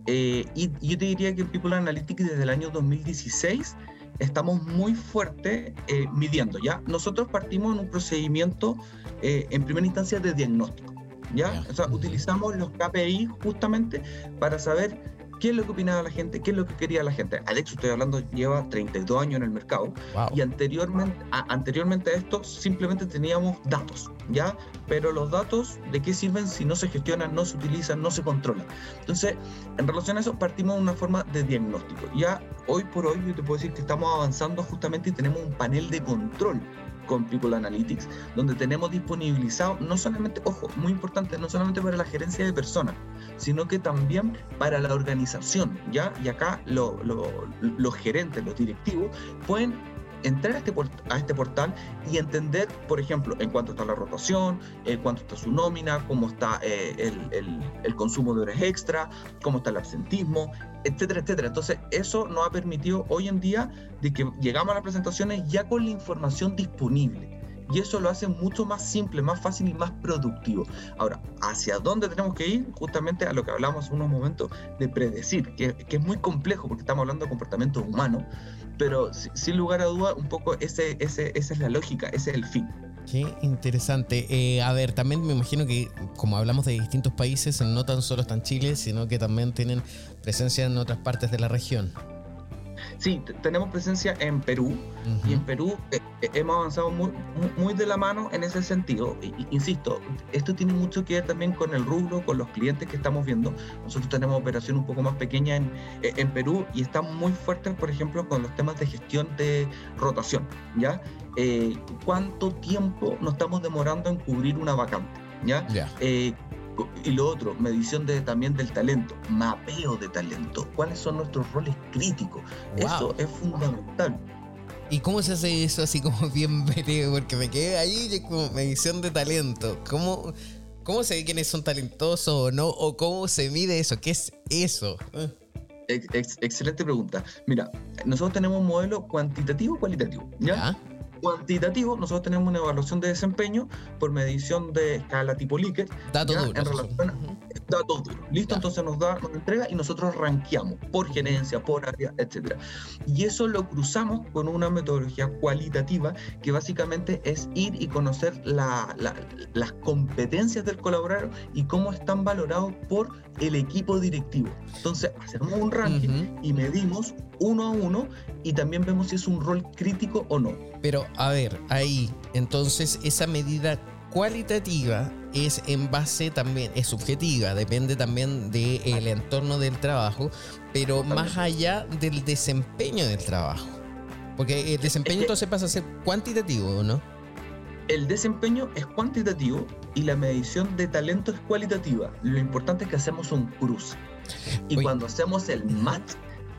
eh, y yo te diría que en People Analytics desde el año dos mil dieciséis estamos muy fuerte eh, midiendo, ¿ya? Nosotros partimos en un procedimiento eh, en primera instancia de diagnóstico, ¿ya? O sea, utilizamos los K P I justamente para saber qué es lo que opinaba la gente, qué es lo que quería la gente. Adexus, estoy hablando, lleva treinta y dos años en el mercado. Wow. Y anteriormente a, anteriormente a esto simplemente teníamos datos, ¿ya? Pero los datos, ¿de qué sirven si no se gestionan, no se utilizan, no se controlan? Entonces, en relación a eso, partimos de una forma de diagnóstico. Ya hoy por hoy, yo te puedo decir que estamos avanzando justamente y tenemos un panel de control con People Analytics, donde tenemos disponibilizado, no solamente, ojo, muy importante, no solamente para la gerencia de personas, sino que también para la organización, ¿ya? Y acá lo, lo, los gerentes, los directivos, pueden entrar a este, port- a este portal y entender, por ejemplo, en cuánto está la rotación, en cuánto está su nómina, cómo está eh, el, el, el consumo de horas extra, cómo está el absentismo, etcétera, etcétera. Entonces, eso nos ha permitido hoy en día de que llegamos a las presentaciones ya con la información disponible. Y eso lo hace mucho más simple, más fácil y más productivo. Ahora, ¿hacia dónde tenemos que ir? Justamente a lo que hablamos hace unos momentos de predecir, que, que es muy complejo porque estamos hablando de comportamientos humanos, pero sin lugar a duda, un poco ese, ese, esa es la lógica, ese es el fin. Qué interesante. Eh, a ver, también me imagino que, como hablamos de distintos países, no tan solo están Chile, sino que también tienen presencia en otras partes de la región. Sí, t- tenemos presencia en Perú, uh-huh. y en Perú eh, hemos avanzado muy, muy de la mano en ese sentido. Insisto, esto tiene mucho que ver también con el rubro, con los clientes que estamos viendo. Nosotros tenemos operaciones un poco más pequeñas en, en Perú y estamos muy fuertes, por ejemplo, con los temas de gestión de rotación, ¿ya? Eh, ¿Cuánto tiempo nos estamos demorando en cubrir una vacante? ¿Ya? Yeah. Eh, Y lo otro, medición de, también del talento, mapeo de talento, cuáles son nuestros roles críticos. Wow. Eso es fundamental. ¿Y cómo se hace eso así como bien breve? Porque me quedé ahí como medición de talento. ¿Cómo, cómo se ve quiénes son talentosos o no? ¿O cómo se mide eso? ¿Qué es eso? Eh. Ex, ex, excelente pregunta. Mira, nosotros tenemos un modelo cuantitativo y cualitativo, ¿ya? ¿Ah? Cuantitativo, nosotros tenemos una evaluación de desempeño por medición de escala tipo Likert. Datos duros. En relación a datos duros. Listo, ya. Entonces nos da, nos entrega y nosotros rankeamos por gerencia, por área, etcétera. Y eso lo cruzamos con una metodología cualitativa que básicamente es ir y conocer la, la, las competencias del colaborador y cómo están valorados por el equipo directivo. Entonces hacemos un ranking, uh-huh. y medimos uno a uno y también vemos si es un rol crítico o no. Pero a ver, ahí, entonces esa medida cualitativa es en base también, es subjetiva, depende también del entorno del trabajo, pero también más allá del desempeño del trabajo. Porque el desempeño entonces pasa a ser cuantitativo, ¿no? El desempeño es cuantitativo y la medición de talento es cualitativa. Lo importante es que hacemos un cruce. Y Oye. cuando hacemos el match,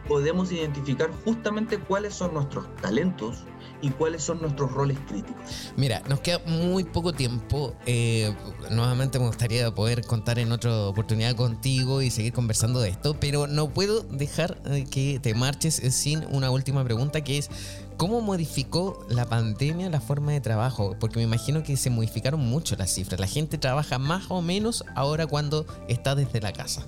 podemos identificar justamente cuáles son nuestros talentos y cuáles son nuestros roles críticos. Mira, nos queda muy poco tiempo. Eh, nuevamente me gustaría poder contar en otra oportunidad contigo y seguir conversando de esto, pero no puedo dejar que te marches sin una última pregunta, que es: ¿cómo modificó la pandemia la forma de trabajo? Porque me imagino que se modificaron mucho las cifras. La gente trabaja más o menos ahora cuando está desde la casa.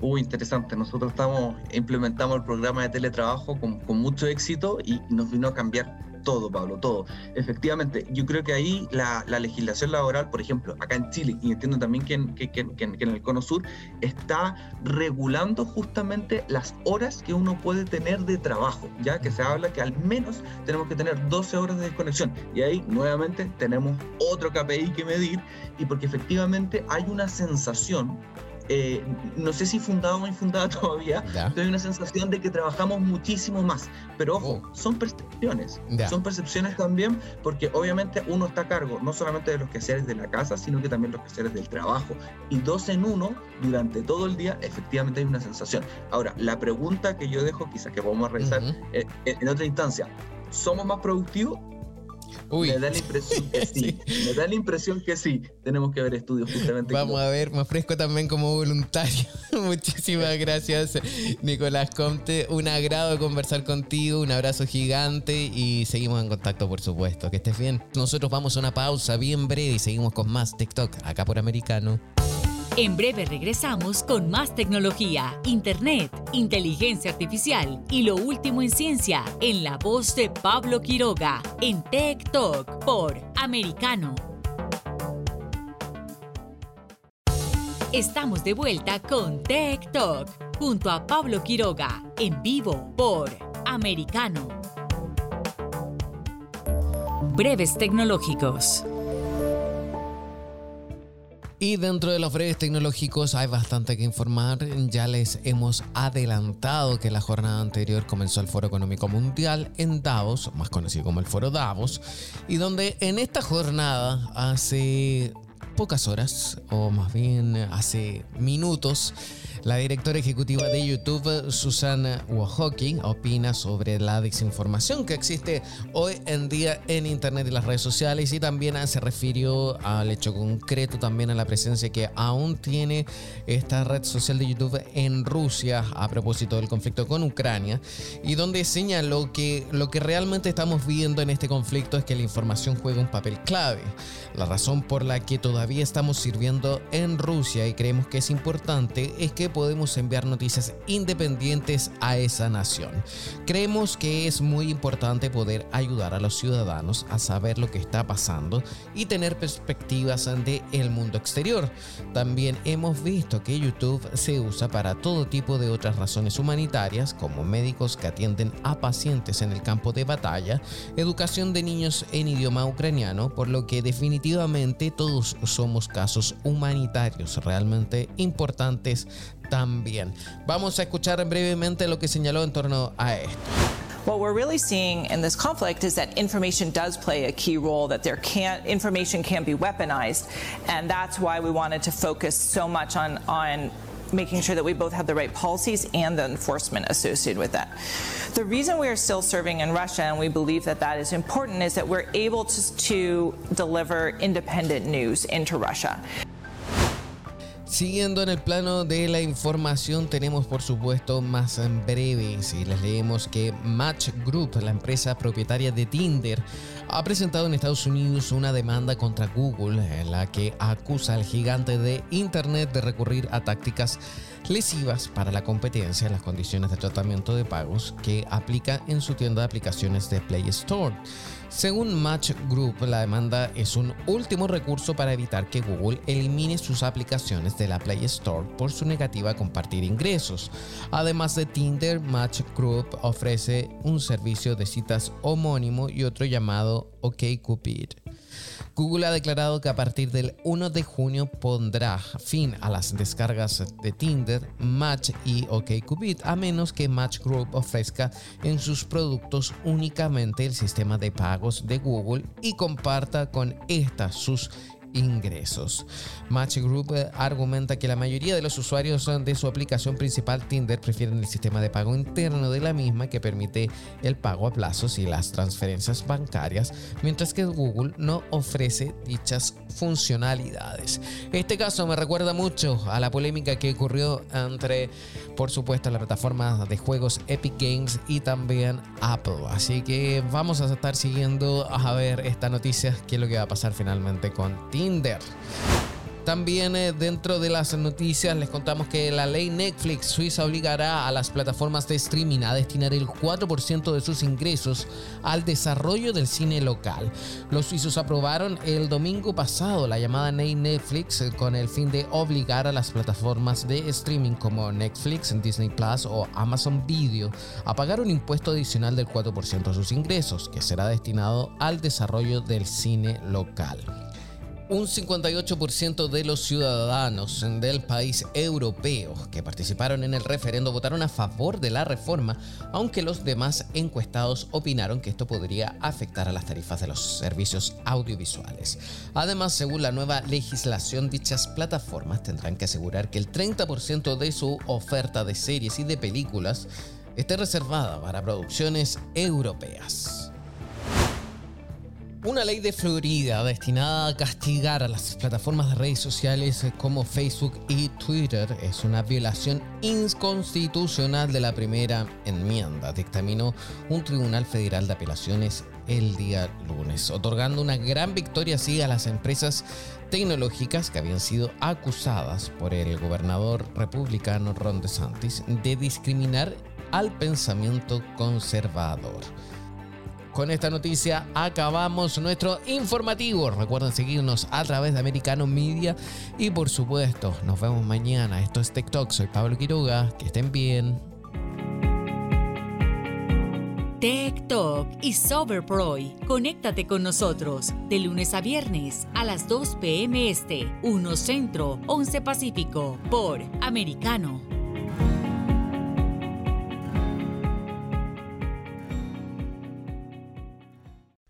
Uh, interesante. Nosotros estamos, implementamos el programa de teletrabajo con, con mucho éxito y nos vino a cambiar todo, Pablo, todo. Efectivamente, yo creo que ahí la, la legislación laboral, por ejemplo, acá en Chile, y entiendo también que en, que, que, que en el Cono Sur, está regulando justamente las horas que uno puede tener de trabajo, ya que se habla que al menos tenemos que tener doce horas de desconexión, y ahí nuevamente tenemos otro K P I que medir, y porque efectivamente hay una sensación, Eh, no sé si fundada o no infundada todavía, yeah. pero hay una sensación de que trabajamos muchísimo más, pero ojo, oh. son percepciones, yeah. son percepciones también, porque obviamente uno está a cargo no solamente de los quehaceres de la casa, sino que también los quehaceres del trabajo, y dos en uno durante todo el día. Efectivamente hay una sensación. Ahora, la pregunta que yo dejo, quizás que podemos revisar uh-huh. eh, en otra instancia: ¿somos más productivos? Uy. Me da la impresión que sí. sí. Me da la impresión que sí. Tenemos que ver estudios justamente. Vamos como... a ver, me ofrezco también como voluntario. Muchísimas gracias, Nicolás Comte. Un agrado conversar contigo. Un abrazo gigante y seguimos en contacto, por supuesto. Que estés bien. Nosotros vamos a una pausa bien breve y seguimos con más Tech Talk acá por Americano. En breve regresamos con más tecnología, internet, inteligencia artificial y lo último en ciencia en la voz de Pablo Quiroga en Tech Talk por Americano. Estamos de vuelta con Tech Talk junto a Pablo Quiroga en vivo por Americano. Breves tecnológicos. Y dentro de los breves tecnológicos hay bastante que informar. Ya les hemos adelantado que la jornada anterior comenzó el Foro Económico Mundial en Davos, más conocido como el Foro Davos, y donde en esta jornada hace pocas horas, o más bien hace minutos, la directora ejecutiva de YouTube, Susan Wojcicki, opina sobre la desinformación que existe hoy en día en Internet y las redes sociales, y también se refirió al hecho concreto, también a la presencia que aún tiene esta red social de YouTube en Rusia a propósito del conflicto con Ucrania, y donde señaló que lo que realmente estamos viendo en este conflicto es que la información juega un papel clave, la razón por la que todavía estamos sirviendo en Rusia y creemos que es importante es que podemos enviar noticias independientes a esa nación. Creemos que es muy importante poder ayudar a los ciudadanos a saber lo que está pasando y tener perspectivas ante el mundo exterior. También hemos visto que YouTube se usa para todo tipo de otras razones humanitarias, como médicos que atienden a pacientes en el campo de batalla, educación de niños en idioma ucraniano, por lo que definitivamente todos somos casos humanitarios realmente importantes también. Vamos a escuchar brevemente lo que señaló en torno a esto. What we're really seeing in this conflict is that information does play a key role, that there can't, information can be weaponized, and that's why we wanted to focus so much on, on making sure that we both have the right policies and the enforcement associated with that. The reason we are still serving in Russia, and we believe that that is important, is that we're able to, to deliver independent news into Russia. Siguiendo en el plano de la información, tenemos por supuesto más breves y les leemos que Match Group, la empresa propietaria de Tinder, ha presentado en Estados Unidos una demanda contra Google en la que acusa al gigante de Internet de recurrir a tácticas lesivas para la competencia en las condiciones de tratamiento de pagos que aplica en su tienda de aplicaciones de Play Store. Según Match Group, la demanda es un último recurso para evitar que Google elimine sus aplicaciones de la Play Store por su negativa a compartir ingresos. Además de Tinder, Match Group ofrece un servicio de citas homónimo y otro llamado OKCupid. Google ha declarado que a partir del primero de junio pondrá fin a las descargas de Tinder, Match y OkCupid, a menos que Match Group ofrezca en sus productos únicamente el sistema de pagos de Google y comparta con estas sus ingresos. Match Group argumenta que la mayoría de los usuarios de su aplicación principal Tinder prefieren el sistema de pago interno de la misma, que permite el pago a plazos y las transferencias bancarias, mientras que Google no ofrece dichas funcionalidades. Este caso me recuerda mucho a la polémica que ocurrió entre, por supuesto, la plataforma de juegos Epic Games y también Apple. Así que vamos a estar siguiendo a ver esta noticia, qué es lo que va a pasar finalmente con Tinder. También eh, dentro de las noticias les contamos que la ley Netflix suiza obligará a las plataformas de streaming a destinar el cuatro por ciento de sus ingresos al desarrollo del cine local. Los suizos aprobaron el domingo pasado la llamada ley Netflix eh, con el fin de obligar a las plataformas de streaming como Netflix, Disney Plus o Amazon Video a pagar un impuesto adicional del cuatro por ciento de sus ingresos, que será destinado al desarrollo del cine local. Un cincuenta y ocho por ciento de los ciudadanos del país europeo que participaron en el referendo votaron a favor de la reforma, aunque los demás encuestados opinaron que esto podría afectar a las tarifas de los servicios audiovisuales. Además, según la nueva legislación, dichas plataformas tendrán que asegurar que el treinta por ciento de su oferta de series y de películas esté reservada para producciones europeas. Una ley de Florida destinada a castigar a las plataformas de redes sociales como Facebook y Twitter es una violación inconstitucional de la primera enmienda, dictaminó un tribunal federal de apelaciones el día lunes, otorgando una gran victoria así a las empresas tecnológicas que habían sido acusadas por el gobernador republicano Ron DeSantis de discriminar al pensamiento conservador. Con esta noticia acabamos nuestro informativo. Recuerden seguirnos a través de Americano Media y, por supuesto, nos vemos mañana. Esto es Tech Talk. Soy Pablo Quiroga. Que estén bien. Tech Talk y Soberproy. Conéctate con nosotros de lunes a viernes a las dos p.m. Este, uno Centro, once Pacífico, por Americano.